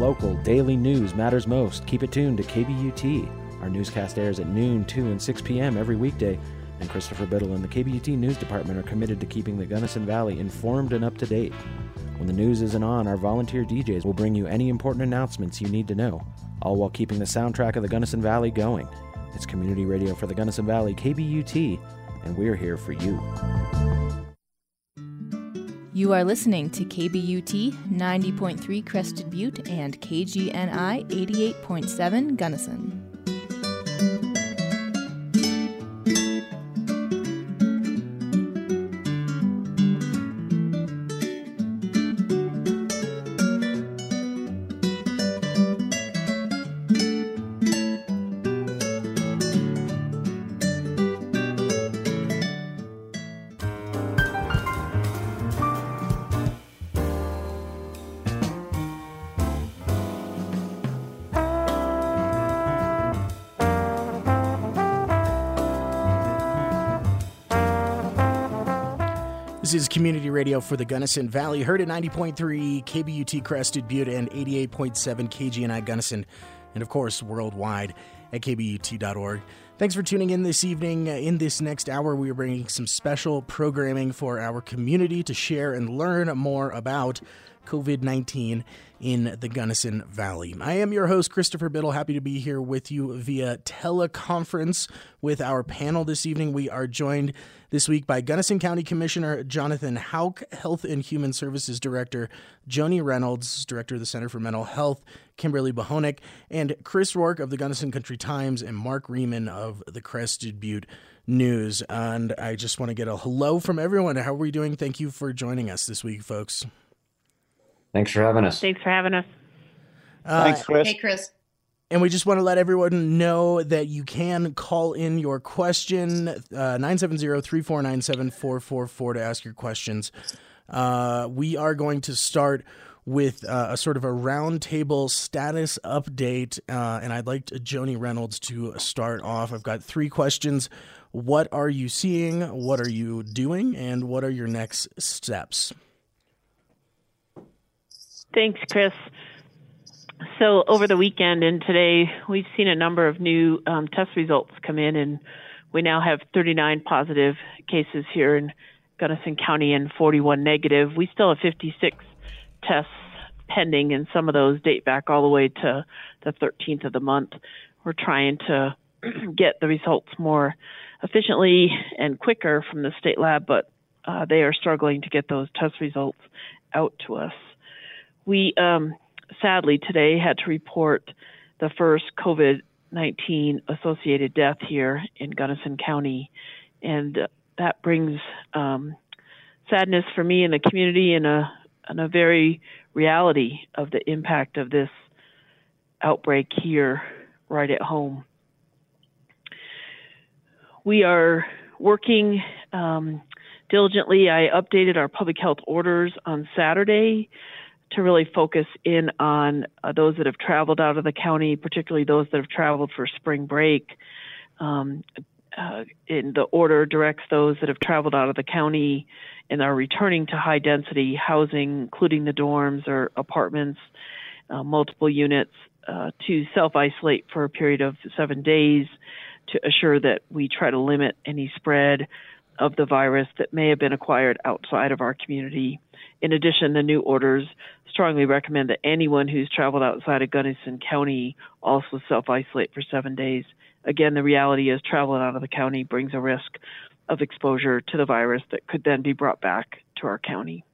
and local daily news matters most, keep it tuned to KBUT. Our newscast airs at noon, 2, and 6 p.m. every weekday, and Christopher Biddle and the KBUT News Department are committed to keeping the Gunnison Valley informed and up to date. When the news isn't on, our volunteer DJs will bring you any important announcements you need to know, all while keeping the soundtrack of the Gunnison Valley going. It's community radio for the Gunnison Valley, KBUT, and we're here for you. You are listening to KBUT 90.3 Crested Butte and KGNI 88.7 Gunnison. This is community radio for the Gunnison Valley, heard at 90.3 KBUT Crested Butte and 88.7 KGNI Gunnison, and of course worldwide at KBUT.org. Thanks for tuning in this evening. In this next hour, we are bringing some special programming for our community to share and learn more about COVID-19 in the Gunnison Valley. I am your host, Christopher Biddle. Happy to be here with you via teleconference with our panel this evening. We are joined this week by Gunnison County Commissioner Jonathan Houck, Health and Human Services Director Joni Reynolds, Director of the Center for Mental Health, Kimberly Bohonik, and Chris Rourke of the Gunnison Country Times, and Mark Riemann of the Crested Butte News. And I just want to get a hello from everyone. How are we doing? Thank you for joining us this week, folks. Thanks for having us. Thanks, Chris. Hey, Chris. And we just want to let everyone know that you can call in your question, 970-349-7444 to ask your questions. We are going to start with a sort of a roundtable status update, and I'd like Joni Reynolds to start off. I've got three questions. What are you seeing? What are you doing? And what are your next steps? Thanks, Chris. So over the weekend and today, we've seen a number of new test results come in, and we now have 39 positive cases here in Gunnison County and 41 negative. We still have 56 tests pending, and some of those date back all the way to the 13th of the month. We're trying to get the results more efficiently and quicker from the state lab, but they are struggling to get those test results out to us. We sadly today had to report the first COVID-19 associated death here in Gunnison County, and that brings sadness for me and the community, and a very reality of the impact of this outbreak here right at home. We are working diligently. I updated our public health orders on Saturday to really focus in on those that have traveled out of the county, particularly those that have traveled for spring break. In the order directs those that have traveled out of the county and are returning to high density housing, including the dorms or apartments, multiple units, to self-isolate for a period of 7 days to assure that we try to limit any spread of the virus that may have been acquired outside of our community. In addition, the new orders strongly recommend that anyone who's traveled outside of Gunnison County also self-isolate for 7 days. Again, the reality is traveling out of the county brings a risk of exposure to the virus that could then be brought back to our county.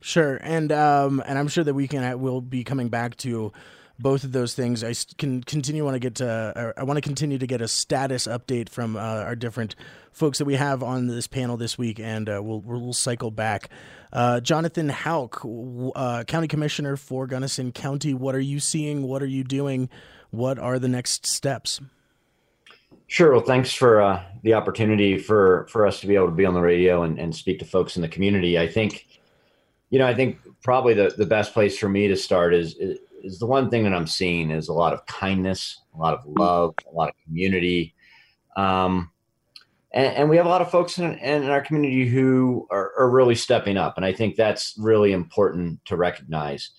Sure, and I'm sure that we'll be coming back to both of those things. I want to continue to get a status update from our different folks that we have on this panel this week, and we'll cycle back. Jonathan Houck, County Commissioner for Gunnison County. What are you seeing? What are you doing? What are the next steps? Sure. Well, thanks for the opportunity for us to be able to be on the radio and speak to folks in the community. I think probably the best place for me to start is the one thing that I'm seeing is a lot of kindness, a lot of love, a lot of community. And we have a lot of folks in our community who are, are really stepping up. And I think that's really important to recognize.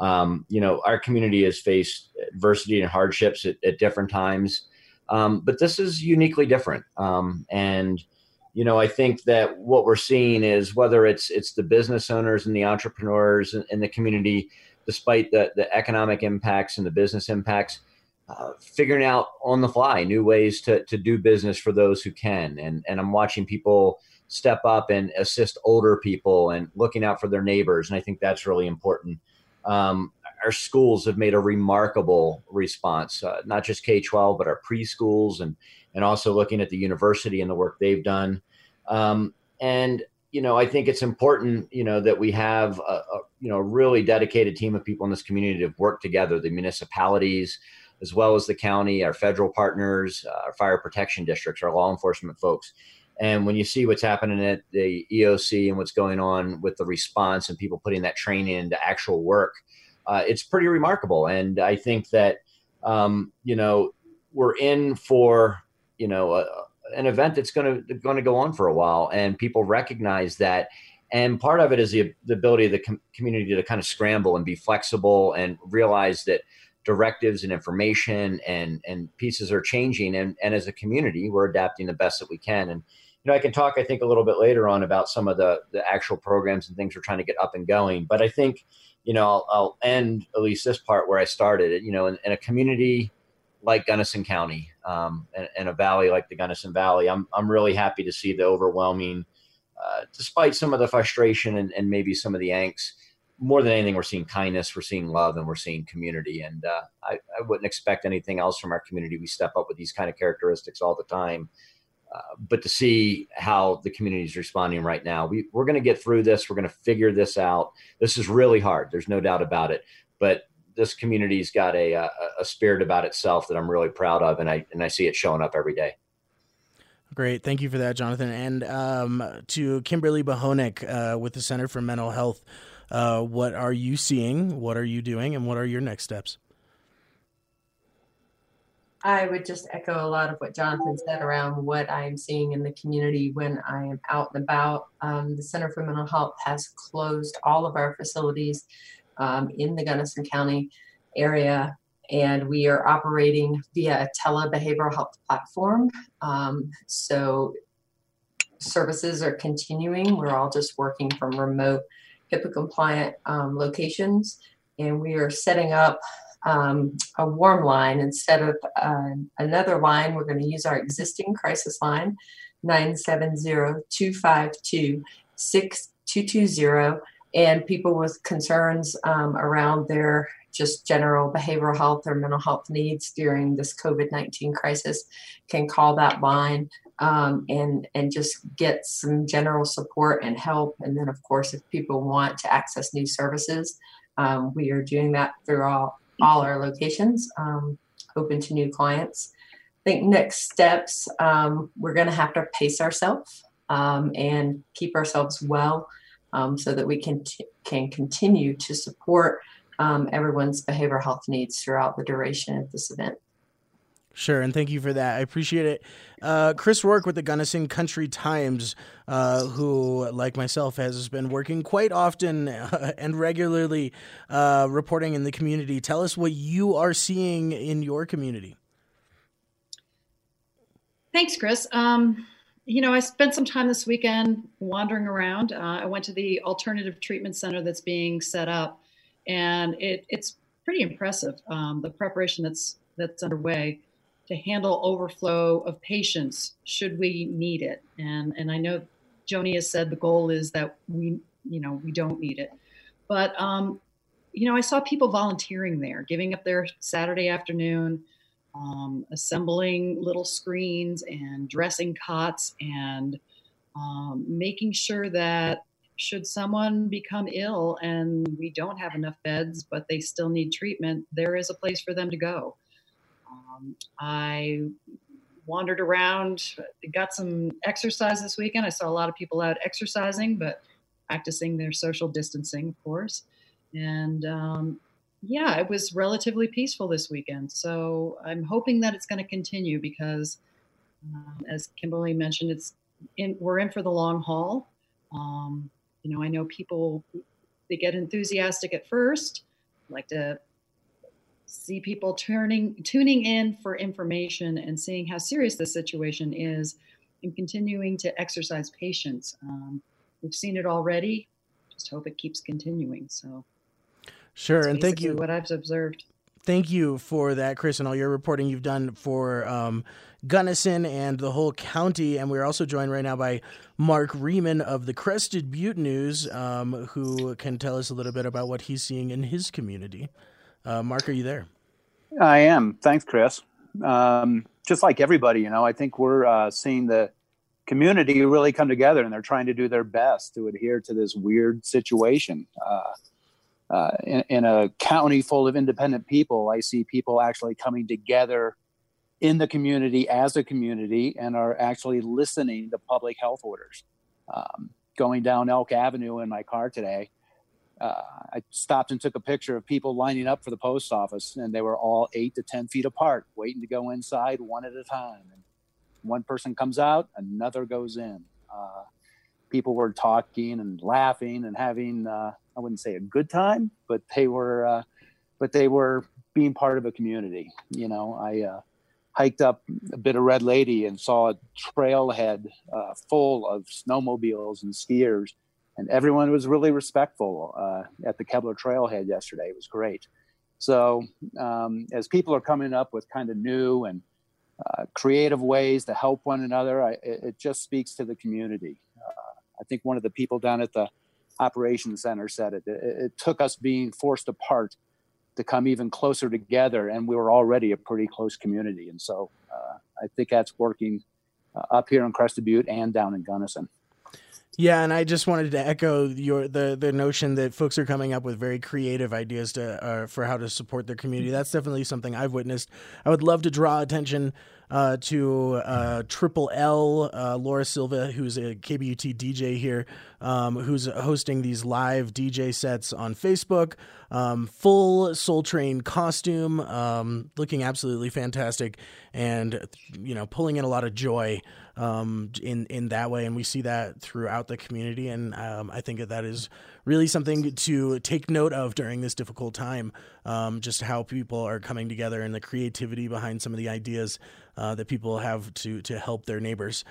You know, our community has faced adversity and hardships at different times, but this is uniquely different. And, you know, I think that what we're seeing is whether it's the business owners and the entrepreneurs in the community, despite the economic impacts and the business impacts, figuring out on the fly new ways to do business for those who can. And I'm watching people step up and assist older people and looking out for their neighbors. And I think that's really important. Our schools have made a remarkable response, not just K-12, but our preschools and also looking at the university and the work they've done. And, you know, I think it's important, you know, that we have a really dedicated team of people in this community to work together, the municipalities, as well as the county, our federal partners, our fire protection districts, our law enforcement folks. And when you see what's happening at the EOC and what's going on with the response and people putting that training into actual work, it's pretty remarkable. And I think that, you know, we're in for, you know, an event that's going to go on for a while, and people recognize that. And part of it is the ability of the community to kind of scramble and be flexible and realize that directives and information and pieces are changing. And as a community, we're adapting the best that we can. And, you know, I can talk, I think, a little bit later on about some of the actual programs and things we're trying to get up and going. But I think, you know, I'll end at least this part where I started. You know, in a community like Gunnison County, and a valley like the Gunnison Valley, I'm really happy to see the overwhelming, despite some of the frustration and maybe some of the angst, more than anything, we're seeing kindness, we're seeing love, and we're seeing community. And I wouldn't expect anything else from our community. We step up with these kind of characteristics all the time. But to see how the community is responding right now, we're going to get through this. We're going to figure this out. This is really hard. There's no doubt about it. But this community's got a spirit about itself that I'm really proud of, and I see it showing up every day. Great. Thank you for that, Jonathan. And to Kimberly Bohonik with the Center for Mental Health, what are you seeing? What are you doing? And what are your next steps? I would just echo a lot of what Jonathan said around what I'm seeing in the community when I am out and about. The Center for Mental Health has closed all of our facilities in the Gunnison County area, and we are operating via a telebehavioral health platform. So services are continuing. We're all just working from remote HIPAA compliant locations, and we are setting up a warm line instead of another line. We're going to use our existing crisis line, 970-252-6220, and people with concerns around their just general behavioral health or mental health needs during this COVID-19 crisis can call that line and just get some general support and help. And then, of course, if people want to access new services, we are doing that through all our locations, open to new clients. I think next steps, we're going to have to pace ourselves and keep ourselves well so that we can continue to support everyone's behavioral health needs throughout the duration of this event. Sure, and thank you for that. I appreciate it. Chris Rourke with the Gunnison Country Times, who, like myself, has been working quite often and regularly reporting in the community. Tell us what you are seeing in your community. Thanks, Chris. You know, I spent some time this weekend wandering around. I went to the alternative treatment center that's being set up, and it's pretty impressive, the preparation that's underway to handle overflow of patients should we need it. And I know Joni has said the goal is that we don't need it. But, you know, I saw people volunteering there, giving up their Saturday afternoon, assembling little screens and dressing cots and making sure that should someone become ill and we don't have enough beds, but they still need treatment, there is a place for them to go. I wandered around, got some exercise this weekend. I saw a lot of people out exercising, but practicing their social distancing, of course. And yeah, it was relatively peaceful this weekend. So I'm hoping that it's going to continue because, as Kimberly mentioned, we're in for the long haul. You know, I know people, they get enthusiastic at first, like to see people tuning in for information and seeing how serious the situation is and continuing to exercise patience. We've seen it already. Just hope it keeps continuing. So sure. And thank you. What I've observed. Thank you for that, Chris, and all your reporting you've done for Gunnison and the whole county. And we're also joined right now by Mark Riemann of the Crested Butte News, who can tell us a little bit about what he's seeing in his community. Mark, are you there? I am. Thanks, Chris. Just like everybody, you know, I think we're seeing the community really come together, and they're trying to do their best to adhere to this weird situation. In a county full of independent people, I see people actually coming together in the community as a community and are actually listening to public health orders. Going down Elk Avenue in my car today, I stopped and took a picture of people lining up for the post office, and they were all 8 to 10 feet apart, waiting to go inside one at a time. And one person comes out, another goes in. People were talking and laughing and having, I wouldn't say a good time, but they were being part of a community. You know, I hiked up a bit of Red Lady and saw a trailhead full of snowmobiles and skiers, and everyone was really respectful at the Kebler trailhead yesterday. It was great. So as people are coming up with kind of new and creative ways to help one another, it just speaks to the community. I think one of the people down at the Operations Center said it took us being forced apart to come even closer together, and we were already a pretty close community. And so I think that's working up here in Crested Butte and down in Gunnison. Yeah, and I just wanted to echo the notion that folks are coming up with very creative ideas for how to support their community. That's definitely something I've witnessed. I would love to draw attention to Triple L, Laura Silva, who's a KBUT DJ here, who's hosting these live DJ sets on Facebook. Full Soul Train costume, looking absolutely fantastic, and you know, pulling in a lot of joy in that way, and we see that throughout the community, and I think that is really something to take note of during this difficult time, just how people are coming together and the creativity behind some of the ideas that people have to help their neighbors.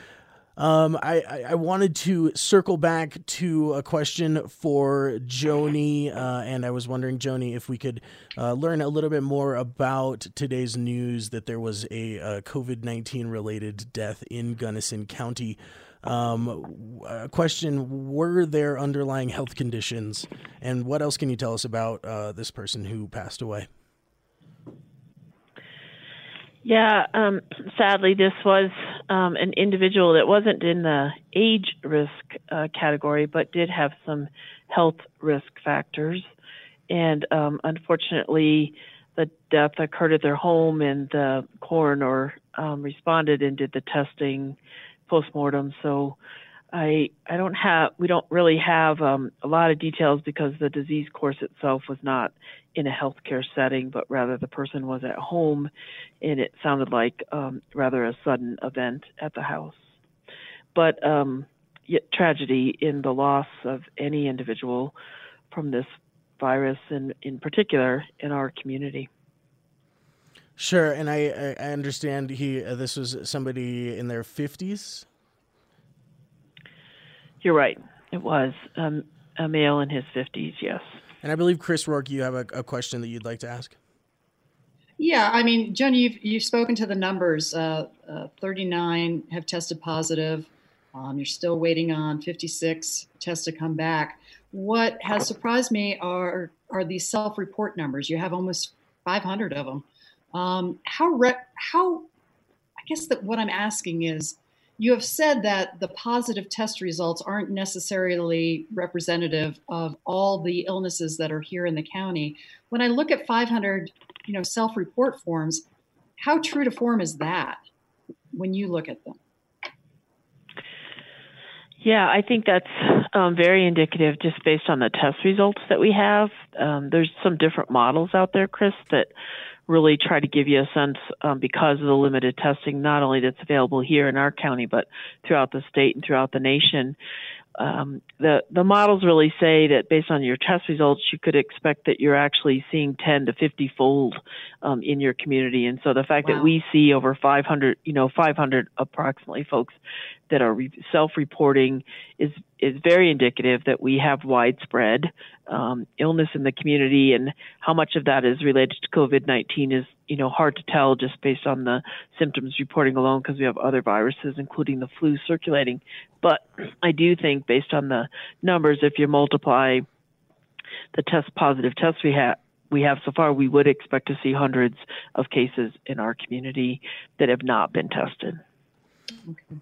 I wanted to circle back to a question for Joni, and I was wondering, Joni, if we could learn a little bit more about today's news that there was a COVID-19 related death in Gunnison County. Question, were there underlying health conditions, and what else can you tell us about this person who passed away? Yeah, sadly, this was an individual that wasn't in the age risk category, but did have some health risk factors. And unfortunately, the death occurred at their home, and the coroner responded and did the testing postmortem. So we don't really have a lot of details because the disease course itself was not in a healthcare setting, but rather the person was at home, and it sounded like rather a sudden event at the house. But yet tragedy in the loss of any individual from this virus, and in particular in our community. Sure, and I understand this was somebody in their 50s. You're right. It was a male in his 50s, yes. And I believe, Chris Rourke, you have a question that you'd like to ask. Yeah, I mean, Joni, you've spoken to the numbers. 39 have tested positive. You're still waiting on 56 tests to come back. What has surprised me are these self-report numbers. You have almost 500 of them. I guess that what I'm asking is, you have said that the positive test results aren't necessarily representative of all the illnesses that are here in the county. When I look at 500, you know, self-report forms, how true to form is that when you look at them? Yeah, I think that's very indicative just based on the test results that we have. There's some different models out there, Chris, that really try to give you a sense because of the limited testing, not only that's available here in our county, but throughout the state and throughout the nation, The models really say that based on your test results, you could expect that you're actually seeing 10 to 50 fold in your community. And so the fact that we see over 500 approximately folks that are self-reporting is very indicative that we have widespread illness in the community. And how much of that is related to COVID-19 is, hard to tell just based on the symptoms reporting alone, because we have other viruses, including the flu, circulating. But I do think based on the numbers, if you multiply the positive tests we have so far, we would expect to see hundreds of cases in our community that have not been tested. Okay.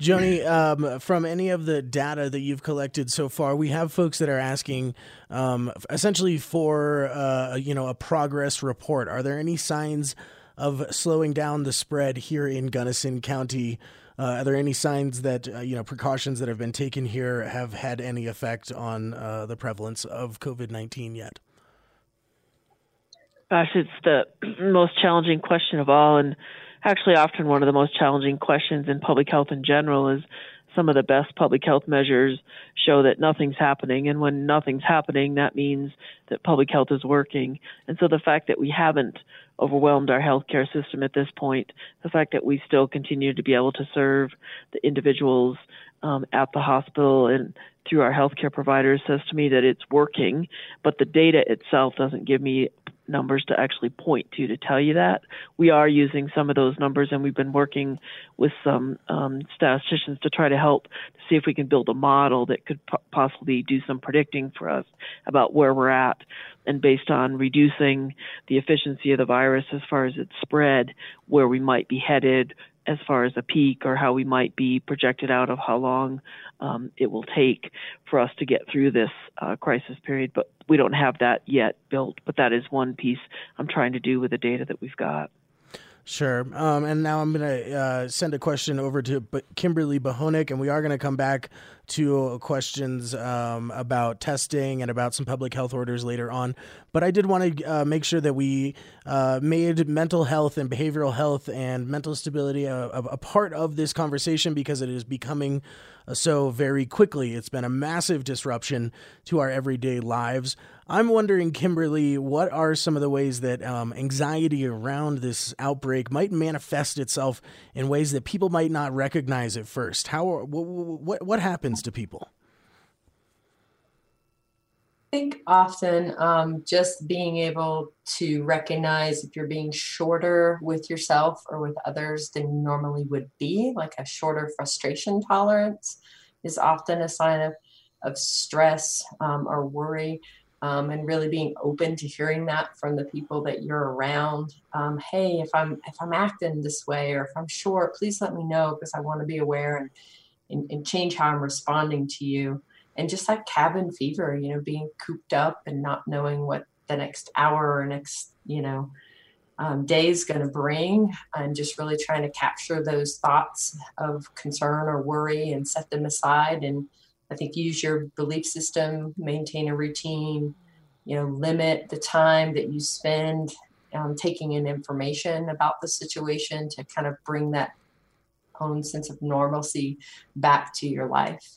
Joni, from any of the data that you've collected so far, we have folks that are asking essentially for, a progress report. Are there any signs of slowing down the spread here in Gunnison County? Are there any signs that, precautions that have been taken here have had any effect on the prevalence of COVID-19 yet? Gosh, it's the most challenging question of all. And actually, often one of the most challenging questions in public health in general is some of the best public health measures show that nothing's happening. And when nothing's happening, that means that public health is working. And so the fact that we haven't overwhelmed our healthcare system at this point, the fact that we still continue to be able to serve the individuals at the hospital and through our healthcare providers says to me that it's working, but the data itself doesn't give me numbers to actually point to tell you that. We are using some of those numbers, and we've been working with some statisticians to try to help to see if we can build a model that could possibly do some predicting for us about where we're at. And based on reducing the efficiency of the virus as far as its spread, where we might be headed as far as a peak, or how we might be projected out of how long it will take for us to get through this crisis period. But we don't have that yet built. But that is one piece I'm trying to do with the data that we've got. Sure. And now I'm going to send a question over to Kimberly Bohonik, and we are going to come back to questions about testing and about some public health orders later on. But I did want to make sure that we made mental health and behavioral health and mental stability a part of this conversation, because it is becoming so very quickly. It's been a massive disruption to our everyday lives. I'm wondering, Kimberly, what are some of the ways that anxiety around this outbreak might manifest itself in ways that people might not recognize at first? What happens to people? I think often just being able to recognize if you're being shorter with yourself or with others than you normally would be, like a shorter frustration tolerance is often a sign of stress or worry. And really being open to hearing that from the people that you're around. Hey, if I'm acting this way, or if I'm short, please let me know, because I want to be aware and change how I'm responding to you. And just that cabin fever, being cooped up and not knowing what the next hour or next, day is going to bring, and just really trying to capture those thoughts of concern or worry and set them aside. And I think use your belief system, maintain a routine, limit the time that you spend taking in information about the situation to kind of bring that own sense of normalcy back to your life.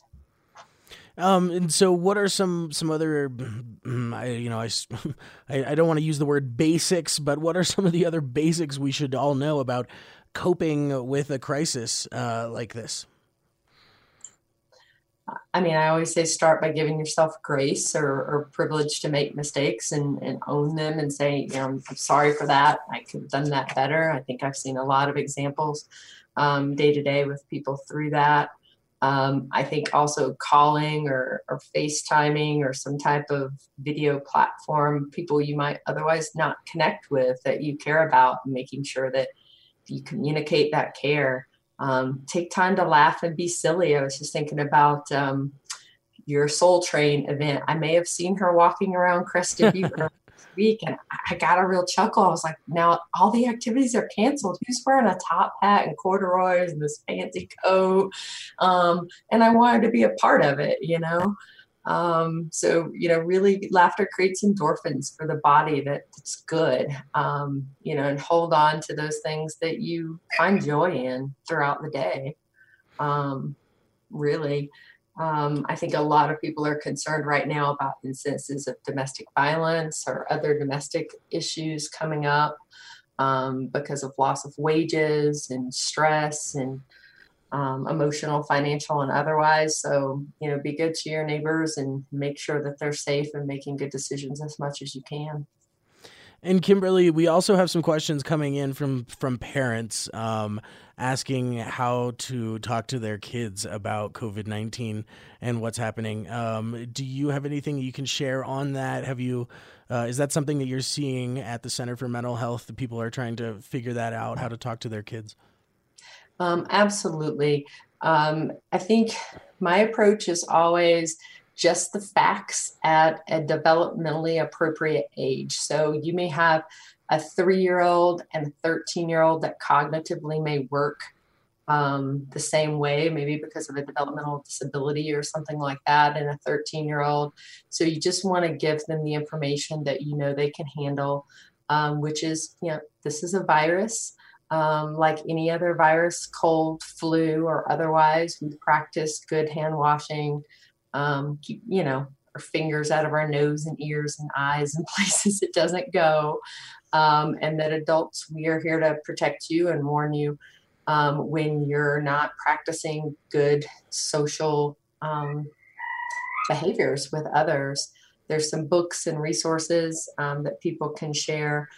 And so what are some other, I don't want to use the word basics, but what are some of the other basics we should all know about coping with a crisis like this? I mean, I always say start by giving yourself grace or privilege to make mistakes and own them and say, I'm sorry for that. I could have done that better. I think I've seen a lot of examples day to day with people through that. I think also calling or FaceTiming or some type of video platform, people you might otherwise not connect with that you care about, and making sure that you communicate that care. Take time to laugh and be silly. I was just thinking about your Soul Train event. I may have seen her walking around Crested Butte this week, and I got a real chuckle. I was like, now all the activities are canceled. Who's wearing a top hat and corduroys and this fancy coat? And I wanted to be a part of it, really laughter creates endorphins for the body that's good, and hold on to those things that you find joy in throughout the day. I think a lot of people are concerned right now about instances of domestic violence or other domestic issues coming up because of loss of wages and stress and emotional, financial, and otherwise. So, you know, be good to your neighbors and make sure that they're safe and making good decisions as much as you can. And Kimberly, we also have some questions coming in from parents asking how to talk to their kids about COVID-19 and what's happening. Do you have anything you can share on that? Have you is that something that you're seeing at the Center for Mental Health, that people are trying to figure that out, how to talk to their kids? Absolutely. I think my approach is always just the facts at a developmentally appropriate age. So you may have a 3-year-old and a 13-year-old that cognitively may work the same way, maybe because of a developmental disability or something like that, and a 13-year-old. So you just want to give them the information that you know they can handle, which is, you know, this is a virus. Like any other virus, cold, flu, or otherwise, we practice good hand washing, keep, you know, our fingers out of our nose and ears and eyes and places it doesn't go. And that adults, we are here to protect you and warn you when you're not practicing good social behaviors with others. There's some books and resources that people can share.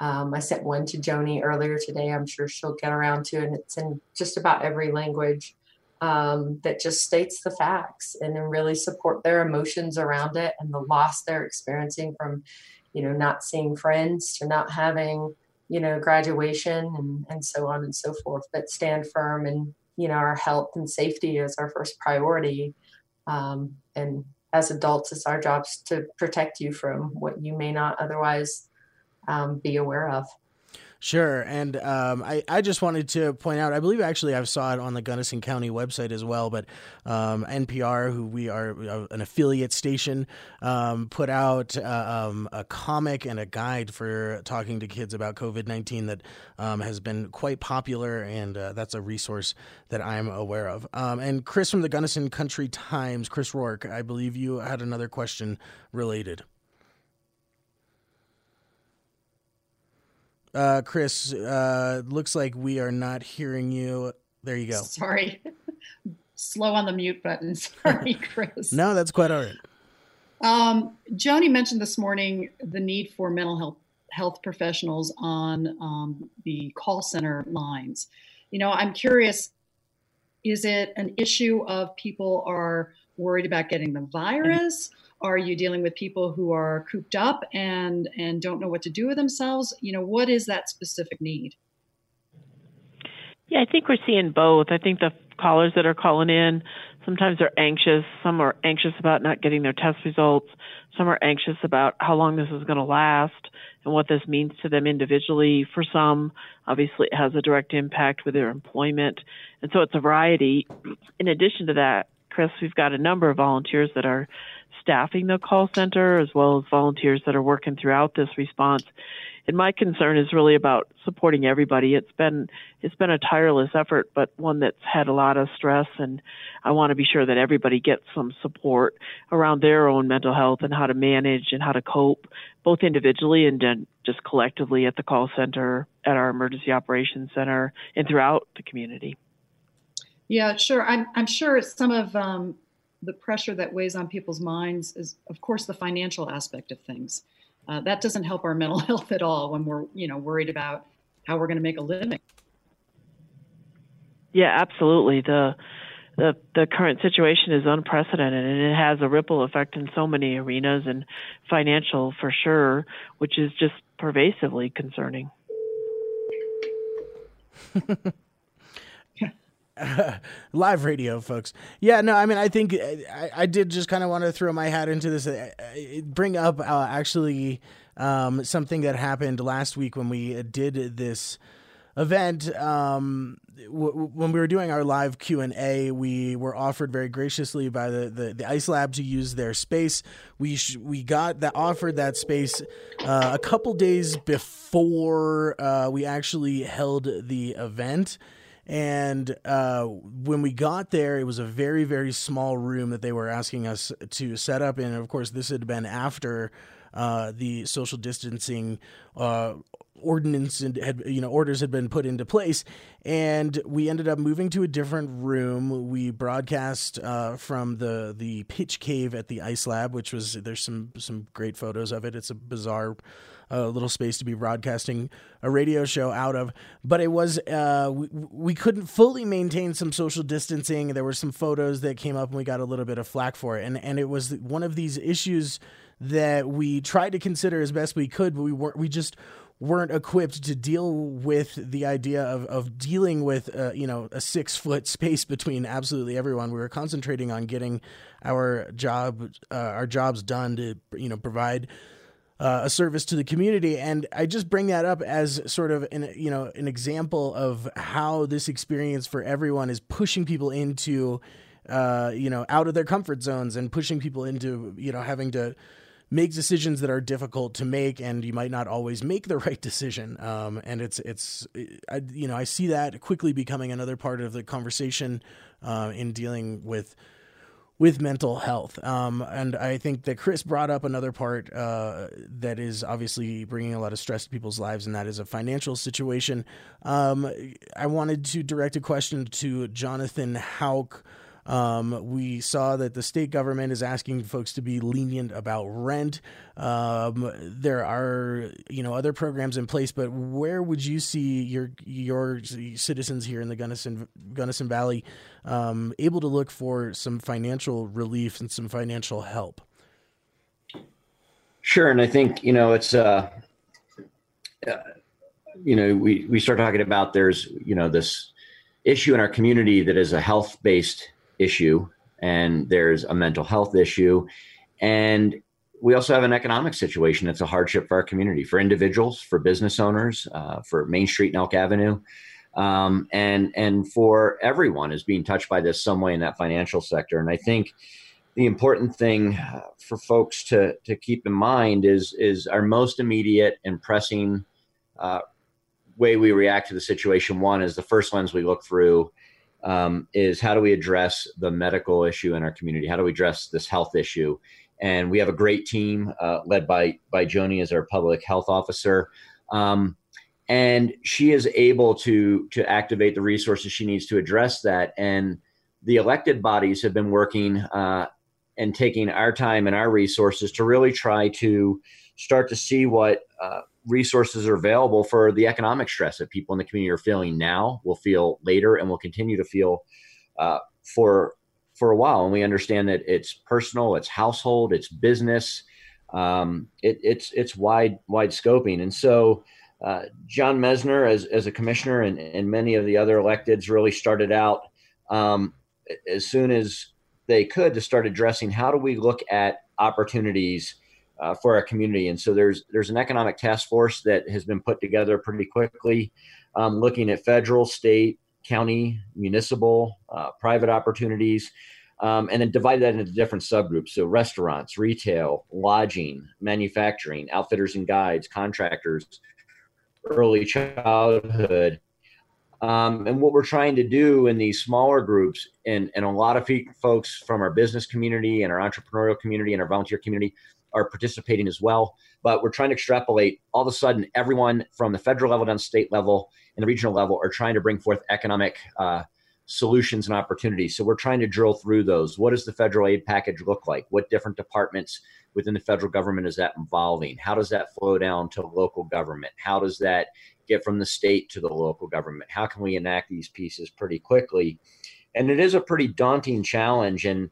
I sent one to Joni earlier today. I'm sure she'll get around to it. And it's in just about every language that just states the facts, and then really support their emotions around it and the loss they're experiencing from, you know, not seeing friends to not having, you know, graduation and so on and so forth. But stand firm, and, you know, our health and safety is our first priority. And as adults, it's our jobs to protect you from what you may not otherwise be aware of. Sure. And I just wanted to point out, I believe actually I saw it on the Gunnison County website as well, but NPR, who we are an affiliate station, put out a comic and a guide for talking to kids about COVID-19 that has been quite popular. And that's a resource that I'm aware of. And Chris from the Gunnison Country Times, Chris Rourke, I believe you had another question related. Chris, looks like we are not hearing you. There you go. Sorry. Slow on the mute button. Sorry, Chris. No, that's quite all right. Joni mentioned this morning the need for mental health professionals on the call center lines. You know, I'm curious, is it an issue of people are worried about getting the virus? Are you dealing with people who are cooped up and don't know what to do with themselves? You know, what is that specific need? Yeah, I think we're seeing both. I think the callers that are calling in, sometimes they're anxious. Some are anxious about not getting their test results. Some are anxious about how long this is going to last and what this means to them individually. For some, obviously, it has a direct impact with their employment. And so it's a variety. In addition to that, Chris, we've got a number of volunteers that are staffing the call center, as well as volunteers that are working throughout this response. And my concern is really about supporting everybody. It's been a tireless effort, but one that's had a lot of stress, and I want to be sure that everybody gets some support around their own mental health and how to manage and how to cope, both individually and then just collectively at the call center, at our emergency operations center, and throughout the community. Yeah, sure. I'm sure some of the pressure that weighs on people's minds is, of course, the financial aspect of things. That doesn't help our mental health at all when we're, you know, worried about how we're going to make a living. Yeah, absolutely. The current situation is unprecedented, and it has a ripple effect in so many arenas, and financial for sure, which is just pervasively concerning. Live radio, folks. Yeah, no, I mean, I think I did just kind of want to throw my hat into this, bring up something that happened last week when we did this event. When we were doing our live Q&A, we were offered very graciously by the Ice Lab to use their space. We got that offered that space a couple days before we actually held the event. And when we got there, it was a very, very small room that they were asking us to set up in. And of course, this had been after the social distancing ordinance and orders had been put into place, and we ended up moving to a different room. We broadcast from the pitch cave at the Ice Lab, which was, there's some great photos of it. It's a bizarre little space to be broadcasting a radio show out of, but it was we couldn't fully maintain some social distancing. There were some photos that came up, and we got a little bit of flack for it, and it was one of these issues that we tried to consider as best we could, but we just weren't equipped to deal with the idea of dealing with a 6-foot space between absolutely everyone. We were concentrating on getting our jobs done to provide a service to the community. And I just bring that up as sort of an example of how this experience for everyone is pushing people into out of their comfort zones and pushing people into having to make decisions that are difficult to make, and you might not always make the right decision. And I see that quickly becoming another part of the conversation in dealing with mental health. And I think that Chris brought up another part that is obviously bringing a lot of stress to people's lives, and that is a financial situation. I wanted to direct a question to Jonathan Houck. We saw that the state government is asking folks to be lenient about rent. There are, other programs in place, but where would you see your citizens here in the Gunnison Valley able to look for some financial relief and some financial help? Sure. And I think, it's, we start talking about there's, this issue in our community that is a health-based issue, and there's a mental health issue, and we also have an economic situation that's a hardship for our community, for individuals, for business owners, for Main Street and Elk Avenue, and for everyone is being touched by this some way in that financial sector. And I think the important thing for folks to keep in mind is our most immediate and pressing way we react to the situation. One is the first lens we look through. Is how do we address the medical issue in our community? How do we address this health issue? And we have a great team led by Joni as our public health officer. And she is able to activate the resources she needs to address that. And the elected bodies have been working and taking our time and our resources to really try to start to see what resources are available for the economic stress that people in the community are feeling now, will feel later, and will continue to feel for a while. And we understand that it's personal, it's household, it's business, it's wide scoping. And so John Mesner as a commissioner and many of the other electeds really started out as soon as they could to start addressing how do we look at opportunities for our community. And so there's an economic task force that has been put together pretty quickly, looking at federal, state, county, municipal, private opportunities, and then divide that into different subgroups. So restaurants, retail, lodging, manufacturing, outfitters and guides, contractors, early childhood. And what we're trying to do in these smaller groups, and a lot of folks from our business community and our entrepreneurial community and our volunteer community are participating as well, but we're trying to extrapolate. All of a sudden, everyone from the federal level down to state level and the regional level are trying to bring forth economic solutions and opportunities. So we're trying to drill through those. What does the federal aid package look like? What different departments within the federal government is that involving? How does that flow down to local government? How does that get from the state to the local government? How can we enact these pieces pretty quickly? And it is a pretty daunting challenge. And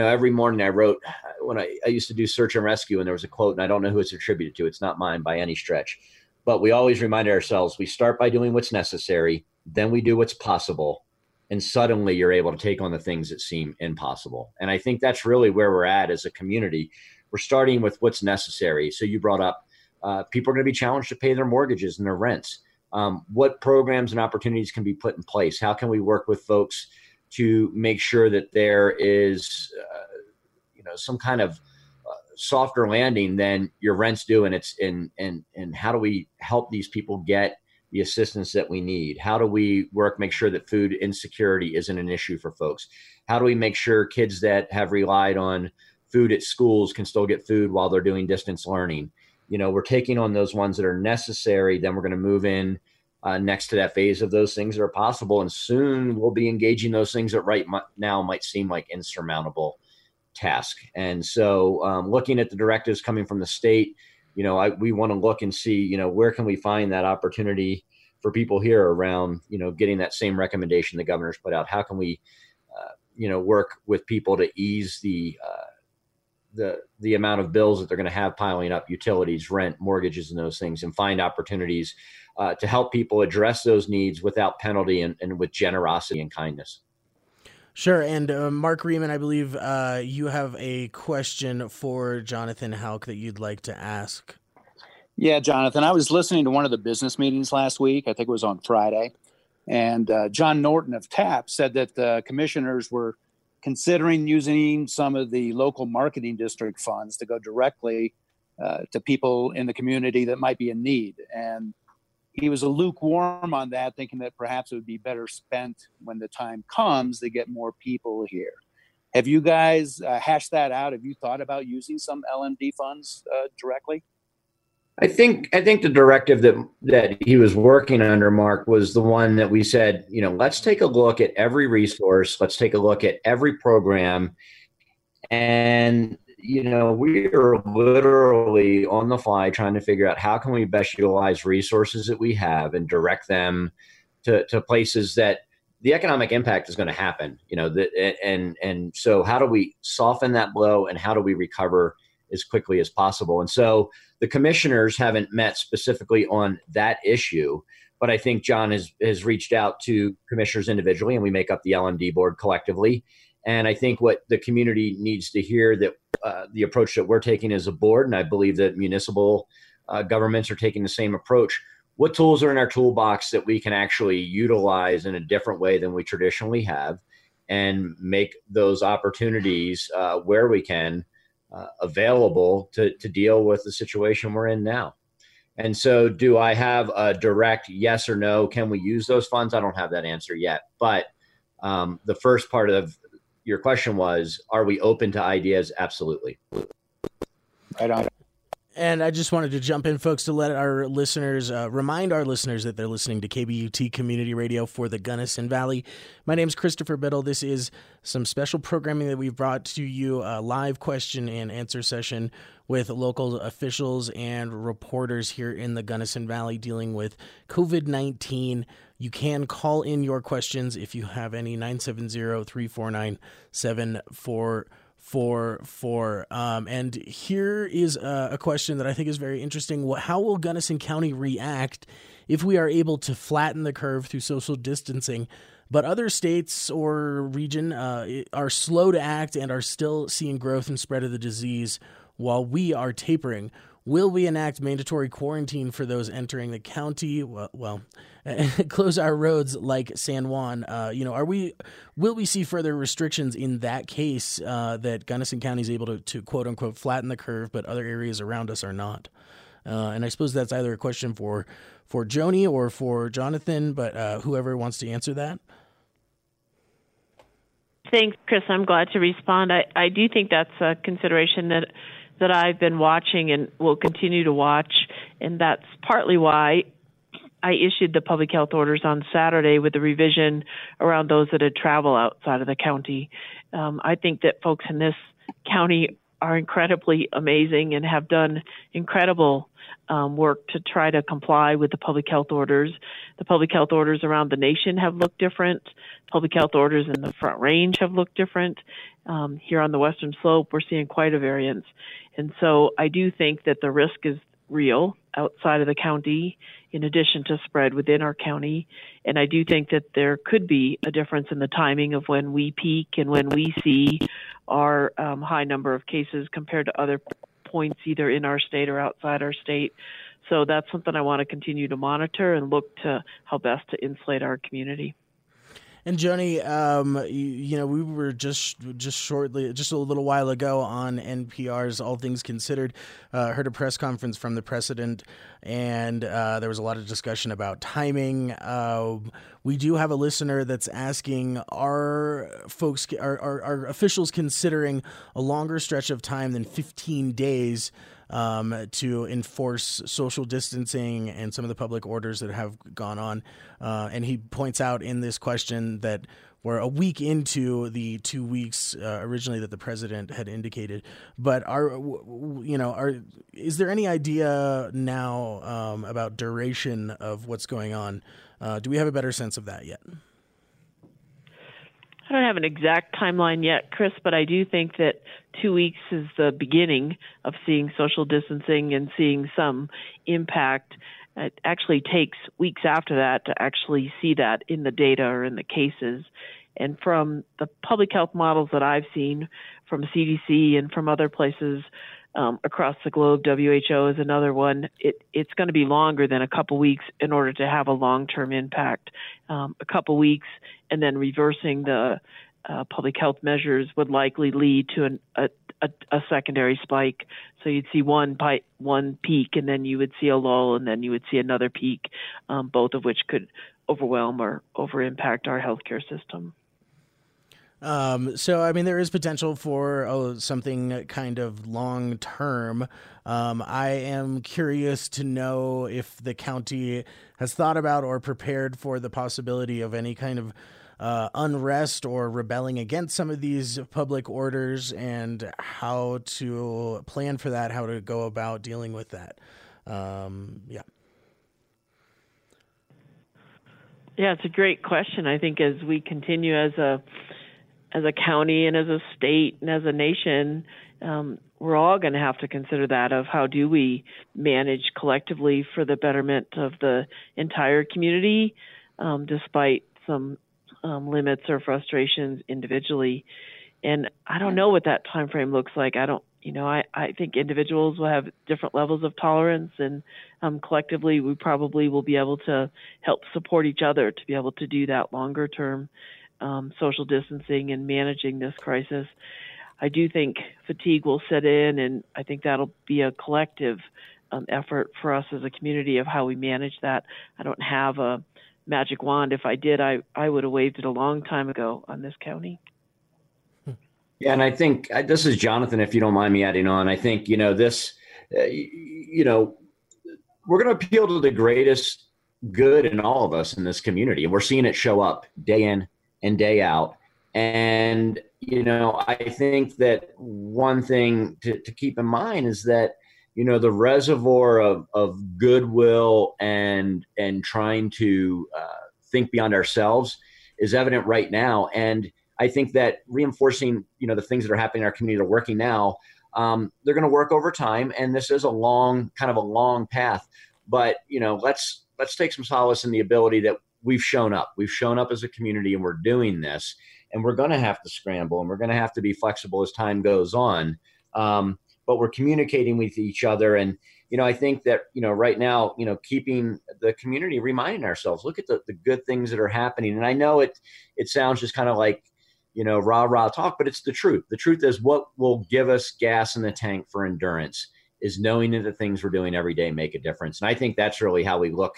every morning I wrote, when I used to do search and rescue, and there was a quote, and I don't know who it's attributed to. It's not mine by any stretch. But we always reminded ourselves, we start by doing what's necessary, then we do what's possible, and suddenly you're able to take on the things that seem impossible. And I think that's really where we're at as a community. We're starting with what's necessary. So you brought up people are going to be challenged to pay their mortgages and their rents. What programs and opportunities can be put in place? How can we work with folks to make sure that there is, some kind of softer landing than your rent's due, and how do we help these people get the assistance that we need? How do we make sure that food insecurity isn't an issue for folks? How do we make sure kids that have relied on food at schools can still get food while they're doing distance learning? You know, we're taking on those ones that are necessary. Then we're going to move in next to that phase of those things that are possible. And soon we'll be engaging those things that right now might seem like insurmountable task. And so looking at the directives coming from the state, you know, we want to look and see, you know, where can we find that opportunity for people here around, you know, getting that same recommendation the governor's put out. How can we, you know, work with people to ease the amount of bills that they're going to have piling up, utilities, rent, mortgages, and those things, and find opportunities to help people address those needs without penalty and with generosity and kindness. Sure. And Mark Riemann, I believe you have a question for Jonathan Houck that you'd like to ask. Yeah, Jonathan, I was listening to one of the business meetings last week. I think it was on Friday. And John Norton of TAP said that the commissioners were considering using some of the local marketing district funds to go directly to people in the community that might be in need. And he was lukewarm on that, thinking that perhaps it would be better spent when the time comes to get more people here. Have you guys hashed that out? Have you thought about using some LMD funds directly? I think the directive that he was working under, Mark, was the one that we said, you know, let's take a look at every resource. Let's take a look at every program. And, you know, we are literally on the fly trying to figure out how can we best utilize resources that we have and direct them to places that the economic impact is going to happen, you know, and so how do we soften that blow and how do we recover as quickly as possible? And so the commissioners haven't met specifically on that issue, but I think John has reached out to commissioners individually, and we make up the LMD board collectively. And I think what the community needs to hear that the approach that we're taking as a board, and I believe that municipal governments are taking the same approach, what tools are in our toolbox that we can actually utilize in a different way than we traditionally have and make those opportunities where we can available to deal with the situation we're in now. And so do I have a direct yes or no? Can we use those funds? I don't have that answer yet. But the first part of your question was, are we open to ideas? Absolutely. Right on. And I just wanted to jump in, folks, to let our listeners, remind our listeners that they're listening to KBUT Community Radio for the Gunnison Valley. My name's Christopher Biddle. This is some special programming that we've brought to you, a live question and answer session with local officials and reporters here in the Gunnison Valley dealing with COVID-19. You can call in your questions if you have any, 970-349-7444. And here is a question that I think is very interesting. How will Gunnison County react if we are able to flatten the curve through social distancing, but other states or region are slow to act and are still seeing growth and spread of the disease while we are tapering? Will we enact mandatory quarantine for those entering the county? Well, close our roads like San Juan. You know, will we see further restrictions in that case that Gunnison County is able to quote unquote flatten the curve, but other areas around us are not? And I suppose that's either a question for Joni or for Jonathan, but whoever wants to answer that. Thanks, Chris. I'm glad to respond. I do think that's a consideration that I've been watching and will continue to watch. And that's partly why I issued the public health orders on Saturday with a revision around those that had travel outside of the county. I think that folks in this county are incredibly amazing and have done incredible work to try to comply with the public health orders. The public health orders around the nation have looked different. Public health orders in the Front Range have looked different. Here on the Western Slope, we're seeing quite a variance. And so I do think that the risk is real outside of the county, in addition to spread within our county. And I do think that there could be a difference in the timing of when we peak and when we see our high number of cases compared to other points either in our state or outside our state. So that's something I want to continue to monitor and look to how best to insulate our community. And Joni, we were just a little while ago on NPR's All Things Considered, heard a press conference from the president, and there was a lot of discussion about timing. We do have a listener that's asking, are officials considering a longer stretch of time than 15 days to enforce social distancing and some of the public orders that have gone on? And he points out in this question that we're a week into the 2 weeks originally that the president had indicated. But is there any idea now about duration of what's going on? Do we have a better sense of that yet? I don't have an exact timeline yet, Chris, but I do think that 2 weeks is the beginning of seeing social distancing and seeing some impact. It actually takes weeks after that to actually see that in the data or in the cases. And from the public health models that I've seen from CDC and from other places across the globe, WHO is another one, it's going to be longer than a couple weeks in order to have a long-term impact. A couple weeks and then reversing the public health measures would likely lead to a secondary spike. So you'd see one peak, and then you would see a lull, and then you would see another peak, both of which could overwhelm or over-impact our healthcare system. There is potential for something kind of long term. I am curious to know if the county has thought about or prepared for the possibility of any kind of unrest or rebelling against some of these public orders, and how to plan for that, how to go about dealing with that. Yeah, it's a great question. I think as we continue as a county and as a state and as a nation, we're all going to have to consider that of how do we manage collectively for the betterment of the entire community, despite some limits or frustrations individually. And I don't know what that time frame looks like. I think individuals will have different levels of tolerance, and collectively we probably will be able to help support each other to be able to do that longer term social distancing and managing this crisis. I do think fatigue will set in, and I think that'll be a collective effort for us as a community of how we manage that. I don't have a magic wand. If I did, I would have waved it a long time ago on this county. Yeah, and I think this is Jonathan, if you don't mind me adding on. I think, we're going to appeal to the greatest good in all of us in this community. And we're seeing it show up day in and day out. And, I think that one thing to keep in mind is that, the reservoir of goodwill and trying to think beyond ourselves is evident right now. And I think that reinforcing, the things that are happening in our community that are working now, they're going to work over time. And this is a long path, but, let's take some solace in the ability that we've shown up. We've shown up as a community, and we're doing this, and we're going to have to scramble, and we're going to have to be flexible as time goes on. But we're communicating with each other. And, I think that, right now, keeping the community, reminding ourselves, look at the good things that are happening. And I know it sounds just kind of like, rah-rah talk, but it's the truth. The truth is what will give us gas in the tank for endurance is knowing that the things we're doing every day make a difference. And I think that's really how we look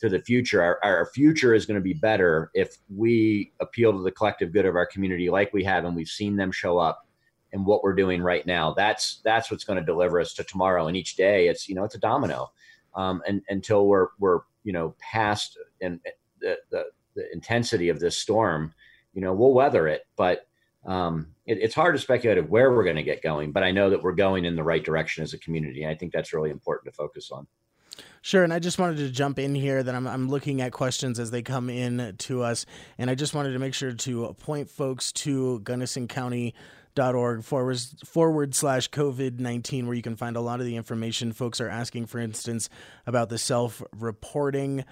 to the future. Our future is going to be better if we appeal to the collective good of our community like we have, and we've seen them show up in what we're doing right now. That's what's going to deliver us to tomorrow. And each day it's a domino. And until we're past and the intensity of this storm, we'll weather it, but it's hard to speculate of where we're going to get going, but I know that we're going in the right direction as a community. And I think that's really important to focus on. Sure. And I just wanted to jump in here that I'm looking at questions as they come in to us. And I just wanted to make sure to point folks to GunnisonCounty.org / COVID-19, where you can find a lot of the information. Folks are asking, for instance, about the self-reporting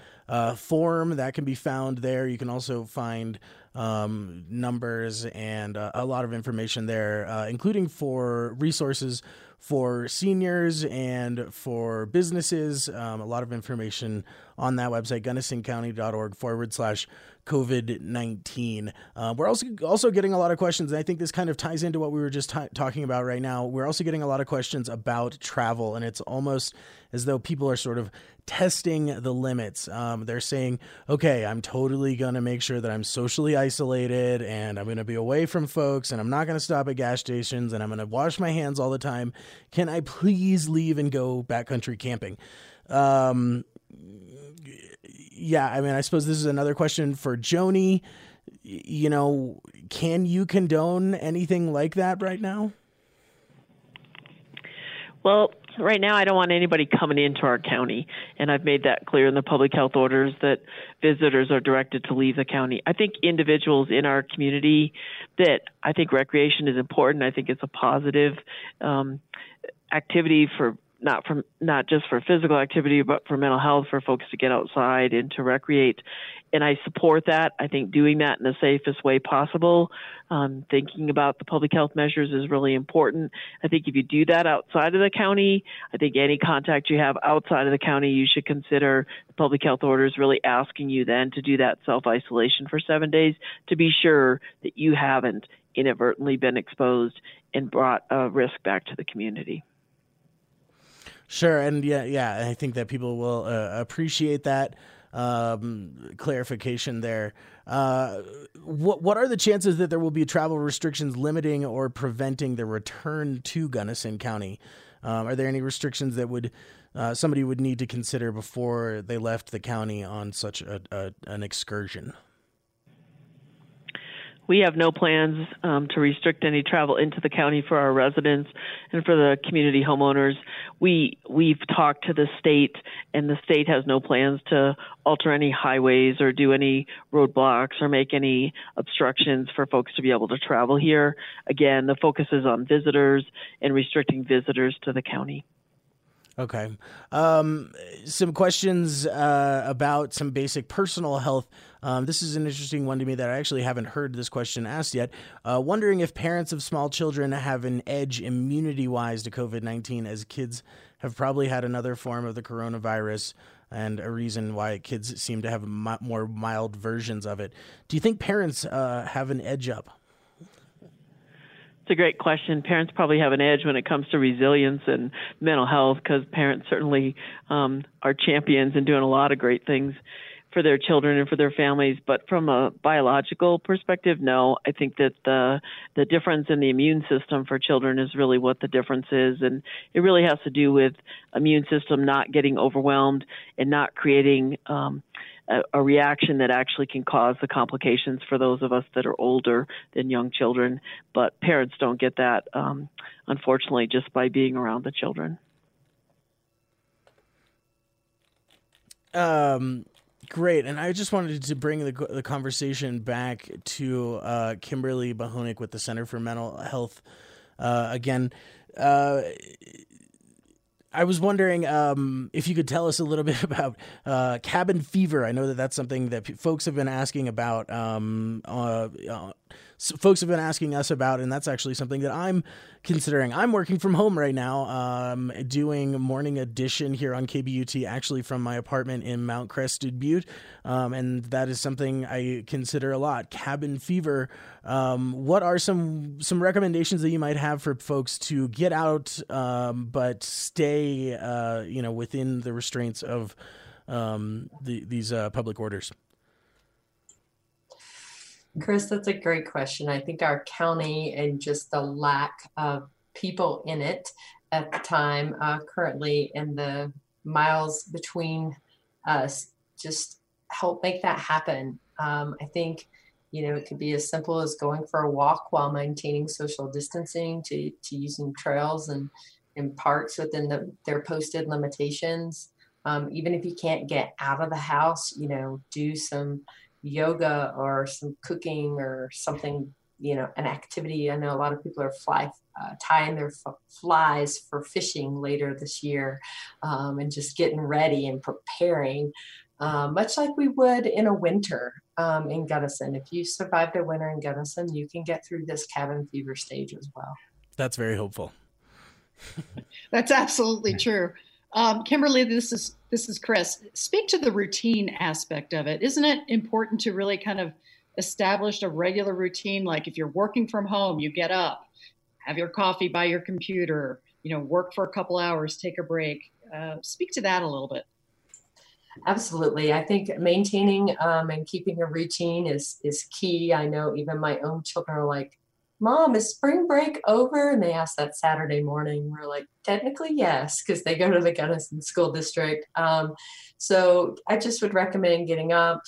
form that can be found there. You can also find numbers and a lot of information there, including for resources for seniors and for businesses. A lot of information on that website, gunnisoncounty.org/COVID-19. We're also getting a lot of questions, and I think this kind of ties into what we were just talking about right now. We're also getting a lot of questions about travel, and it's almost as though people are sort of testing the limits. They're saying, okay, I'm totally going to make sure that I'm socially isolated, and I'm going to be away from folks, and I'm not going to stop at gas stations, and I'm going to wash my hands all the time. Can I please leave and go backcountry camping? Yeah, I mean, I suppose this is another question for Joni. You know, can you condone anything like that right now? Well, right now, I don't want anybody coming into our county, and I've made that clear in the public health orders that visitors are directed to leave the county. I think individuals in our community, that I think recreation is important. I think it's a positive activity for not just for physical activity, but for mental health, for folks to get outside and to recreate. And I support that. I think doing that in the safest way possible, thinking about the public health measures is really important. I think if you do that outside of the county, I think any contact you have outside of the county, you should consider the public health orders really asking you then to do that self-isolation for 7 days to be sure that you haven't inadvertently been exposed and brought a risk back to the community. Sure. And yeah, I think that people will appreciate that clarification there. What are the chances that there will be travel restrictions limiting or preventing the return to Gunnison County? Are there any restrictions that would somebody would need to consider before they left the county on such an excursion? We have no plans to restrict any travel into the county for our residents and for the community homeowners. We've talked to the state, and the state has no plans to alter any highways or do any roadblocks or make any obstructions for folks to be able to travel here. Again, the focus is on visitors and restricting visitors to the county. Okay. Some questions about some basic personal health. This is an interesting one to me that I actually haven't heard this question asked yet. Wondering if parents of small children have an edge immunity-wise to COVID-19, as kids have probably had another form of the coronavirus and a reason why kids seem to have more mild versions of it. Do you think parents have an edge up? It's a great question. Parents probably have an edge when it comes to resilience and mental health, because parents certainly are champions and doing a lot of great things for their children and for their families. But from a biological perspective, no. I think that the difference in the immune system for children is really what the difference is. And it really has to do with immune system not getting overwhelmed and not creating a reaction that actually can cause the complications for those of us that are older than young children. But parents don't get that, unfortunately, just by being around the children. Great. And I just wanted to bring the conversation back to Kimberly Bohonik with the Center for Mental Health again. I was wondering if you could tell us a little bit about cabin fever. I know that that's something that folks have been asking about. Folks have been asking us about, and that's actually something that I'm considering. I'm working from home right now, doing Morning Edition here on KBUT, actually from my apartment in Mount Crested Butte, and that is something I consider a lot. Cabin fever. What are some recommendations that you might have for folks to get out, but stay, within the restraints of these public orders? Chris, that's a great question. I think our county and just the lack of people in it at the time, currently, and the miles between us, just help make that happen. I think, it could be as simple as going for a walk while maintaining social distancing, to using trails and parks within their posted limitations. Even if you can't get out of the house, do some yoga or some cooking or something, an activity. I know a lot of people are tying their flies for fishing later this year, and just getting ready and preparing, much like we would in a winter in Gunnison. If you survived a winter in Gunnison, you can get through this cabin fever stage as well. That's very hopeful. That's absolutely true. Kimberly, this is Chris. Speak to the routine aspect of it. Isn't it important to really kind of establish a regular routine? Like if you're working from home, you get up, have your coffee by your computer, work for a couple hours, take a break. Speak to that a little bit. Absolutely. I think maintaining and keeping a routine is key. I know even my own children are like, Mom, is spring break over? And they asked that Saturday morning. We're like, technically, yes, because they go to the Gunnison School District. So I just would recommend getting up,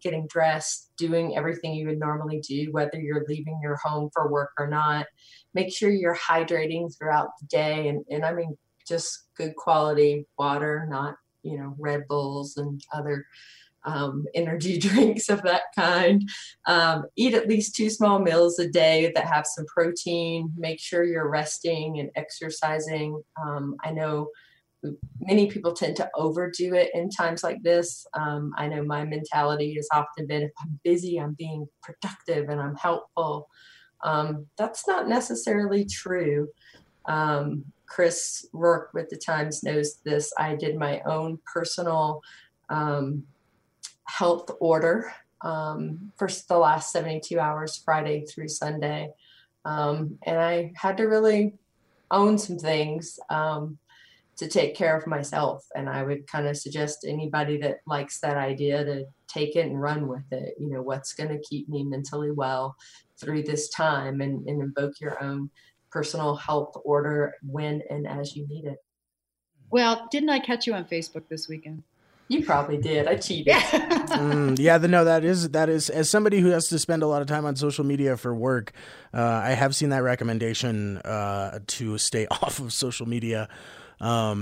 getting dressed, doing everything you would normally do, whether you're leaving your home for work or not. Make sure you're hydrating throughout the day. And I mean, just good quality water, not, Red Bulls and other energy drinks of that kind. Eat at least 2 small meals a day that have some protein. Make sure you're resting and exercising. I know many people tend to overdo it in times like this. I know my mentality has often been, if I'm busy, I'm being productive and I'm helpful. That's not necessarily true. Chris Rourke with the Times knows this. I did my own personal health order for the last 72 hours, Friday through Sunday. And I had to really own some things to take care of myself. And I would kind of suggest anybody that likes that idea to take it and run with it. What's going to keep me mentally well through this time, and invoke your own personal health order when and as you need it. Well, didn't I catch you on Facebook this weekend? You probably did. I cheated. That is, as somebody who has to spend a lot of time on social media for work, I have seen that recommendation to stay off of social media. I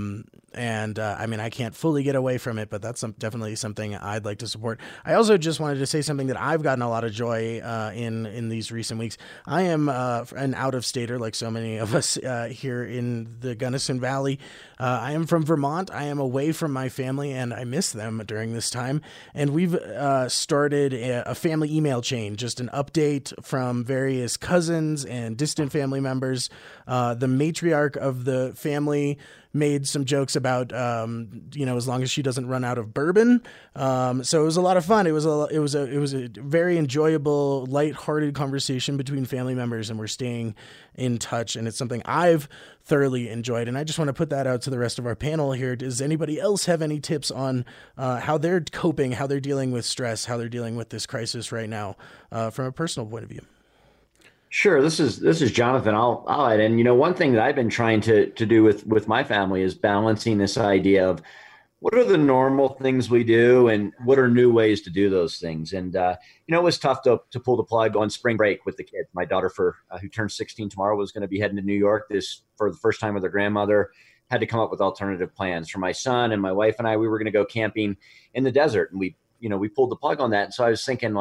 mean, I can't fully get away from it, but that's definitely something I'd like to support. I also just wanted to say something that I've gotten a lot of joy in these recent weeks. I am an out-of-stater, like so many of us here in the Gunnison Valley. I am from Vermont. I am away from my family, and I miss them during this time. And we've started a family email chain, just an update from various cousins and distant family members. The matriarch of the family made some jokes about, as long as she doesn't run out of bourbon. So it was a lot of fun. It was a very enjoyable, lighthearted conversation between family members, and we're staying in touch. And it's something I've thoroughly enjoyed. And I just want to put that out to the rest of our panel here. Does anybody else have any tips on how they're coping, how they're dealing with stress, how they're dealing with this crisis right now from a personal point of view? Sure. This is Jonathan. I'll add in, one thing that I've been trying to do with my family is balancing this idea of what are the normal things we do and what are new ways to do those things. And, it was tough to pull the plug on spring break with the kids. My daughter who turns 16 tomorrow was going to be heading to New York for the first time with her grandmother, had to come up with alternative plans. For my son and my wife and I, we were going to go camping in the desert, and we pulled the plug on that. And so I was thinking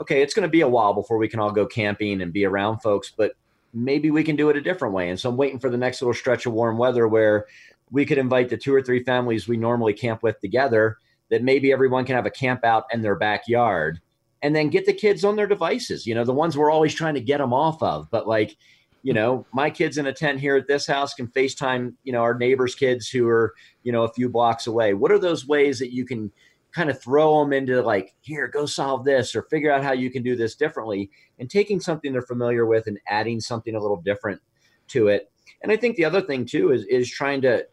okay, it's going to be a while before we can all go camping and be around folks, but maybe we can do it a different way. And so I'm waiting for the next little stretch of warm weather where we could invite the 2 or 3 families we normally camp with together, that maybe everyone can have a camp out in their backyard, and then get the kids on their devices. The ones we're always trying to get them off of. But my kids in a tent here at this house can FaceTime, our neighbors' kids who are, a few blocks away. What are those ways that you can kind of throw them into here, go solve this, or figure out how you can do this differently, and taking something they're familiar with and adding something a little different to it. And I think the other thing too is trying to,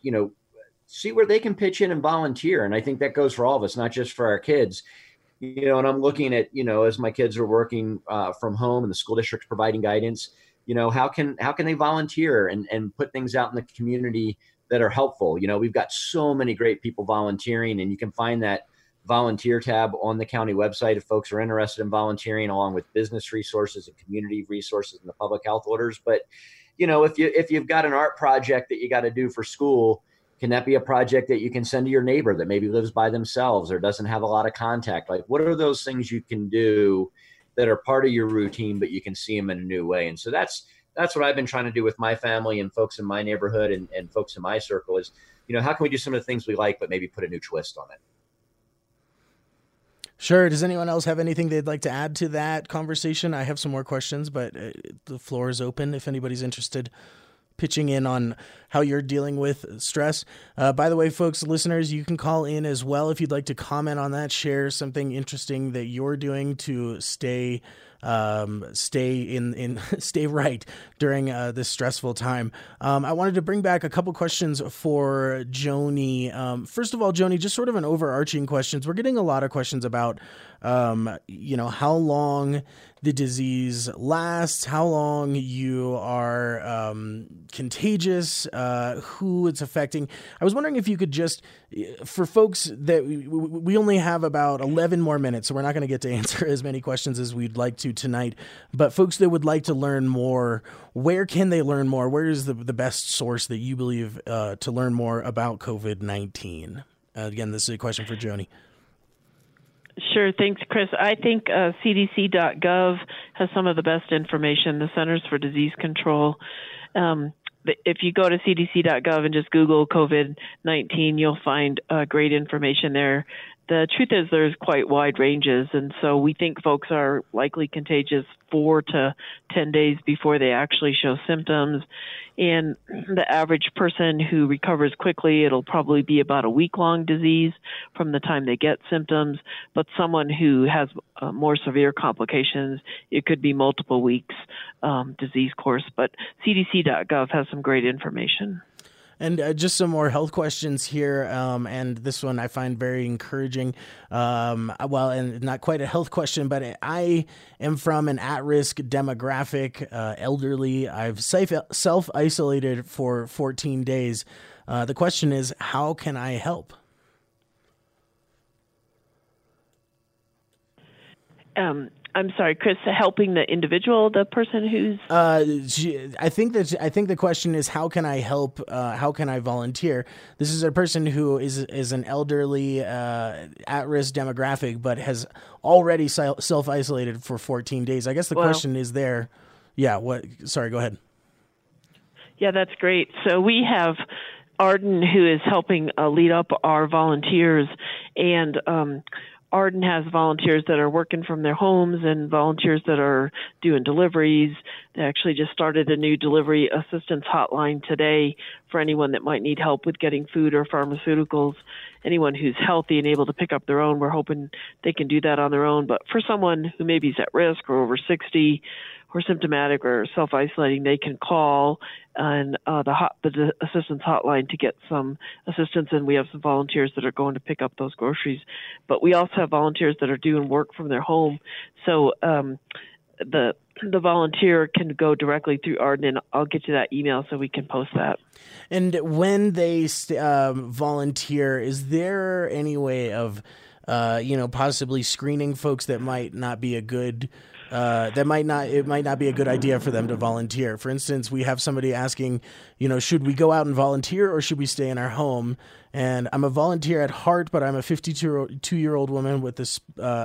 see where they can pitch in and volunteer. And I think that goes for all of us, not just for our kids, and I'm looking at, as my kids are working from home and the school district's providing guidance, how can they volunteer and put things out in the community that are helpful? We've got so many great people volunteering, and you can find that volunteer tab on the county website if folks are interested in volunteering, along with business resources and community resources and the public health orders. But if you've got an art project that you got to do for school, can that be a project that you can send to your neighbor that maybe lives by themselves or doesn't have a lot of contact? What are those things you can do that are part of your routine, but you can see them in a new way? And so that's what I've been trying to do with my family and folks in my neighborhood and folks in my circle is, how can we do some of the things we like, but maybe put a new twist on it? Sure. Does anyone else have anything they'd like to add to that conversation? I have some more questions, but the floor is open if anybody's interested. pitching in on how you're dealing with stress. By the way, folks, listeners, you can call in as well if you'd like to comment on that, share something interesting that you're doing to stay right during this stressful time. I wanted to bring back a couple questions for Joni. First of all, Joni, just sort of an overarching question. We're getting a lot of questions about, how long the disease lasts, how long you are contagious, who it's affecting. I was wondering if you could just, for folks that we only have about 11 more minutes, so we're not going to get to answer as many questions as we'd like to tonight, but folks that would like to learn more, where can they learn more? Where is the best source that you believe to learn more about COVID-19? Again, this is a question for Joni. Sure. Thanks, Chris. I think cdc.gov has some of the best information, the Centers for Disease Control. If you go to cdc.gov and just Google COVID-19, you'll find great information there. The truth is there's quite wide ranges, and so we think folks are likely contagious 4 to 10 days before they actually show symptoms. And the average person who recovers quickly, it'll probably be about a week-long disease from the time they get symptoms. But someone who has more severe complications, it could be multiple weeks disease course. But cdc.gov has some great information. And just some more health questions here, and this one I find very encouraging. Well, and not quite a health question, but I am from an at-risk demographic, elderly. I've self-isolated for 14 days. The question is, how can I help? I'm sorry, Chris, helping the individual, the person who's... I think the question is, how can I help? How can I volunteer? This is a person who is an elderly at-risk demographic, but has already self-isolated for 14 days. I guess the question is there. Yeah. What? Sorry, go ahead. Yeah, that's great. So we have Arden, who is helping lead up our volunteers, and Arden has volunteers that are working from their homes and volunteers that are doing deliveries. They actually just started a new delivery assistance hotline today for anyone that might need help with getting food or pharmaceuticals. Anyone who's healthy and able to pick up their own, we're hoping they can do that on their own. But for someone who maybe is at risk or over 60 or symptomatic or self-isolating, they can call on the assistance hotline to get some assistance, and we have some volunteers that are going to pick up those groceries. But we also have volunteers that are doing work from their home. So the volunteer can go directly through Arden, and I'll get you that email so we can post that. And when they volunteer, is there any way of, possibly screening folks that might not be a good it might not be a good idea for them to volunteer? For instance, we have somebody asking, should we go out and volunteer or should we stay in our home? And I'm a volunteer at heart, but I'm a 52-year-old woman with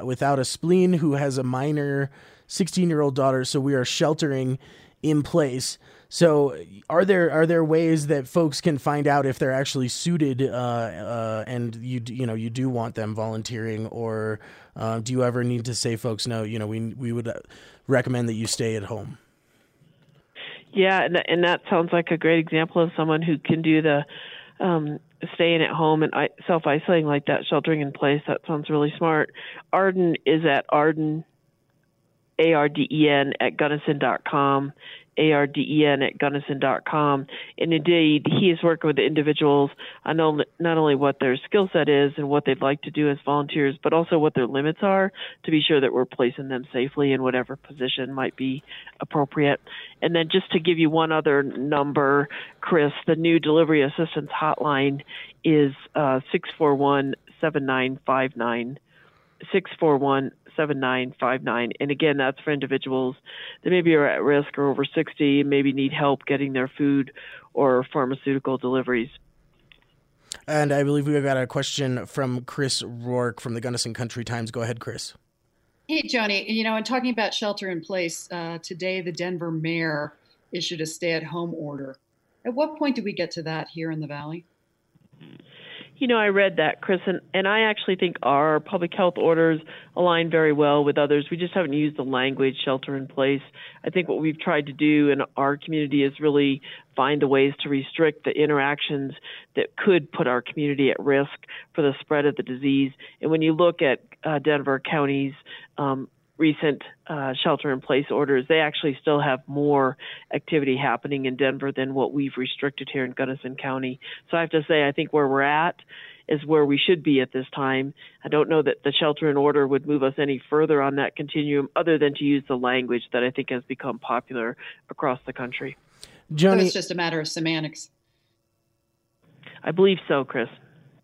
without a spleen who has a minor 16-year-old daughter. So we are sheltering in place. So are there ways that folks can find out if they're actually suited and you do want them volunteering, or do you ever need to say, folks, no, we would recommend that you stay at home? Yeah, and that sounds like a great example of someone who can do the staying at home and self-isolating like that, sheltering in place. That sounds really smart. Arden is at Arden, ARDEN at Gunnison.com. ARDEN at Gunnison.com. And indeed, he is working with the individuals on not only what their skill set is and what they'd like to do as volunteers, but also what their limits are to be sure that we're placing them safely in whatever position might be appropriate. And then just to give you one other number, Chris, the new delivery assistance hotline is 641-7959. 641-7959. And again, that's for individuals that maybe are at risk or over 60, maybe need help getting their food or pharmaceutical deliveries. And I believe we've got a question from Chris Rourke from the Gunnison Country Times. Go ahead, Chris. Hey, Joni. And talking about shelter in place, today the Denver mayor issued a stay-at-home order. At what point do we get to that here in the Valley? You know, I read that, Chris, and I actually think our public health orders align very well with others. We just haven't used the language shelter in place. I think what we've tried to do in our community is really find the ways to restrict the interactions that could put our community at risk for the spread of the disease. And when you look at Denver County's recent shelter-in-place orders, they actually still have more activity happening in Denver than what we've restricted here in Gunnison County. So I have to say, I think where we're at is where we should be at this time. I don't know that the shelter-in-order would move us any further on that continuum other than to use the language that I think has become popular across the country. Joni, so it's just a matter of semantics. I believe so, Chris.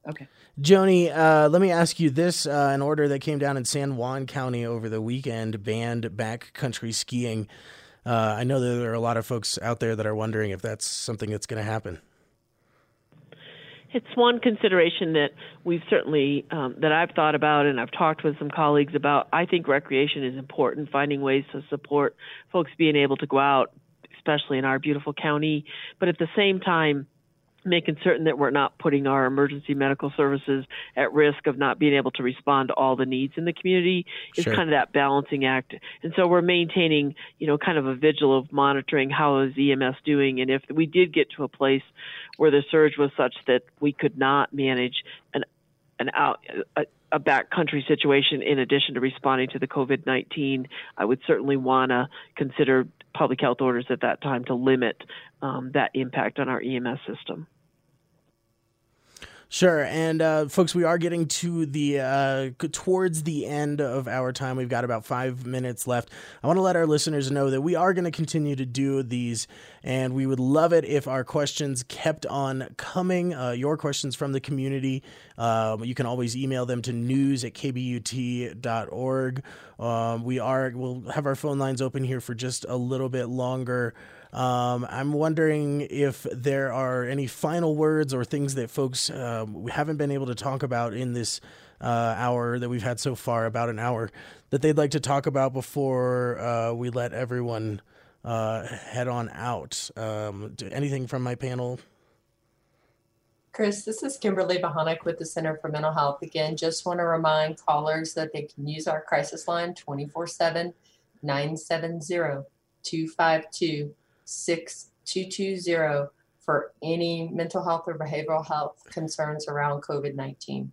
Okay. Joni, let me ask you this. An order that came down in San Juan County over the weekend banned backcountry skiing. I know that there are a lot of folks out there that are wondering if that's something that's going to happen. It's one consideration that we've certainly, that I've thought about and I've talked with some colleagues about. I think recreation is important, finding ways to support folks being able to go out, especially in our beautiful county. But at the same time, making certain that we're not putting our emergency medical services at risk of not being able to respond to all the needs in the community is kind of that balancing act. And so we're maintaining, you know, kind of a vigil of monitoring how is EMS doing. And if we did get to a place where the surge was such that we could not manage a backcountry situation in addition to responding to the COVID-19, I would certainly want to consider public health orders at that time to limit that impact on our EMS system. Sure. And folks, we are getting to towards the end of our time. We've got about 5 minutes left. I want to let our listeners know that we are going to continue to do these, and we would love it if our questions kept on coming, your questions from the community. You can always email them to news@kbut.org. We'll have our phone lines open here for just a little bit longer. I'm wondering if there are any final words or things that folks we haven't been able to talk about in this hour that we've had so far, about an hour, that they'd like to talk about before we let everyone head on out. Anything from my panel? Chris, this is Kimberly Bohonik with the Center for Mental Health. Again, just want to remind callers that they can use our crisis line 24/7, 970-252-6220 for any mental health or behavioral health concerns around COVID-19.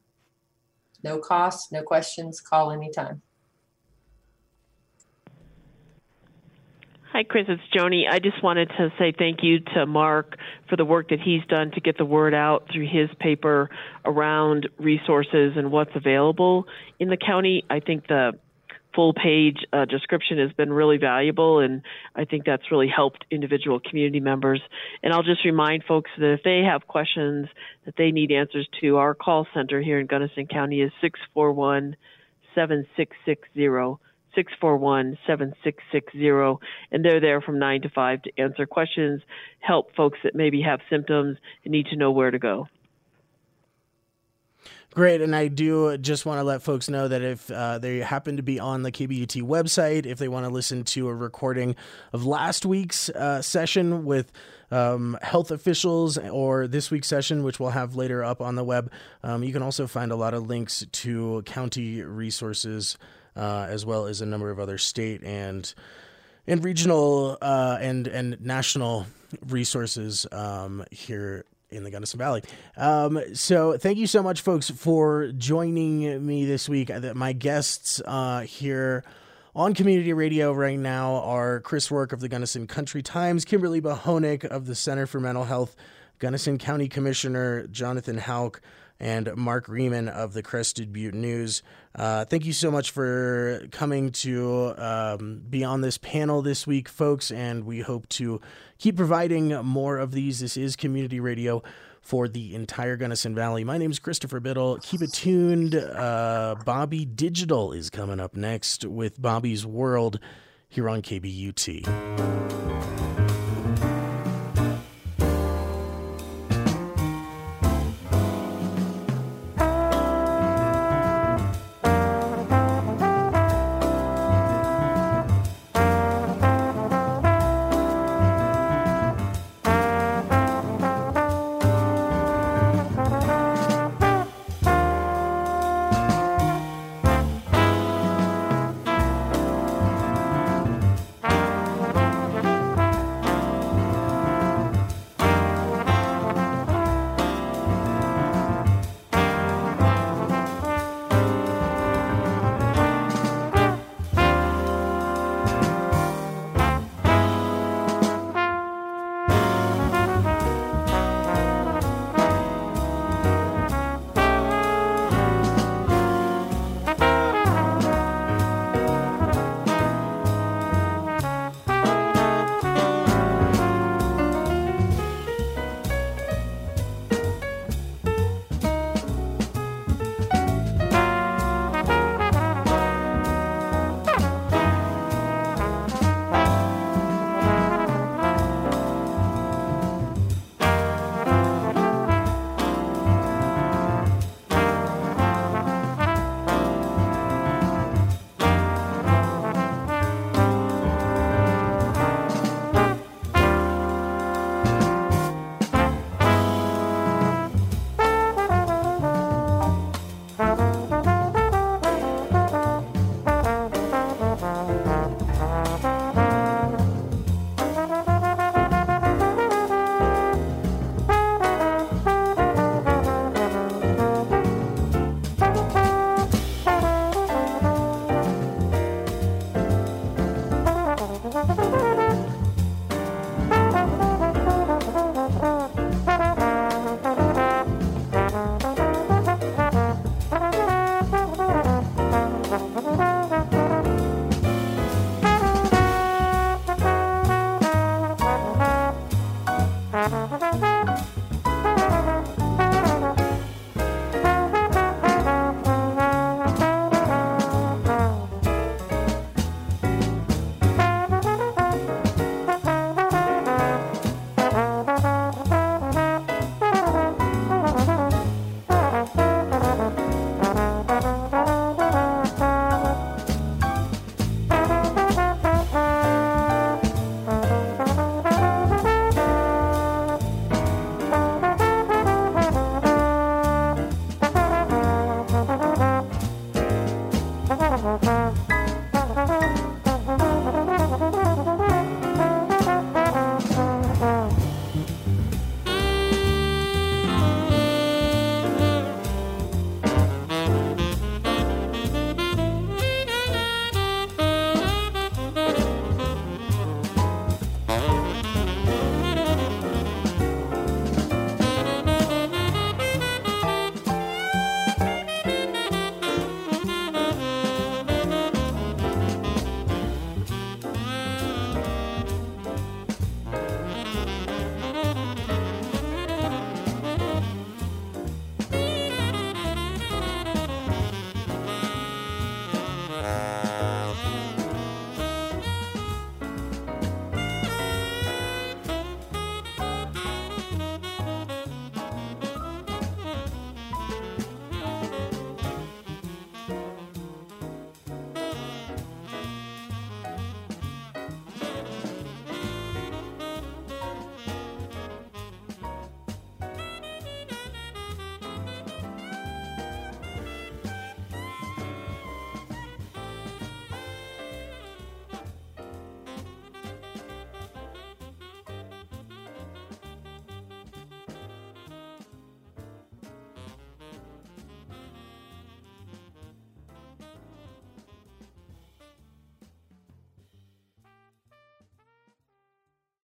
No cost, no questions, call anytime. Hi, Chris, it's Joni. I just wanted to say thank you to Mark for the work that he's done to get the word out through his paper around resources and what's available in the county. I think the full-page description has been really valuable, and I think that's really helped individual community members. And I'll just remind folks that if they have questions that they need answers to, our call center here in Gunnison County is 641-7660, 641-7660, and they're there from 9 to 5 to answer questions, help folks that maybe have symptoms and need to know where to go. Great, and I do just want to let folks know that if they happen to be on the KBUT website, if they want to listen to a recording of last week's session with health officials or this week's session, which we'll have later up on the web, you can also find a lot of links to county resources as well as a number of other state and regional and national resources here in the Gunnison Valley. So thank you so much, folks, for joining me this week. My guests here on community radio right now are Chris Rourke of the Gunnison Country Times, Kimberly Bohonik of the Center for Mental Health, Gunnison County Commissioner Jonathan Houck, and Mark Riemann of the Crested Butte News. Thank you so much for coming to be on this panel this week, folks, and we hope to keep providing more of these. This is community radio for the entire Gunnison Valley. My name is Christopher Biddle. Keep it tuned. Bobby Digital is coming up next with Bobby's World here on KBUT.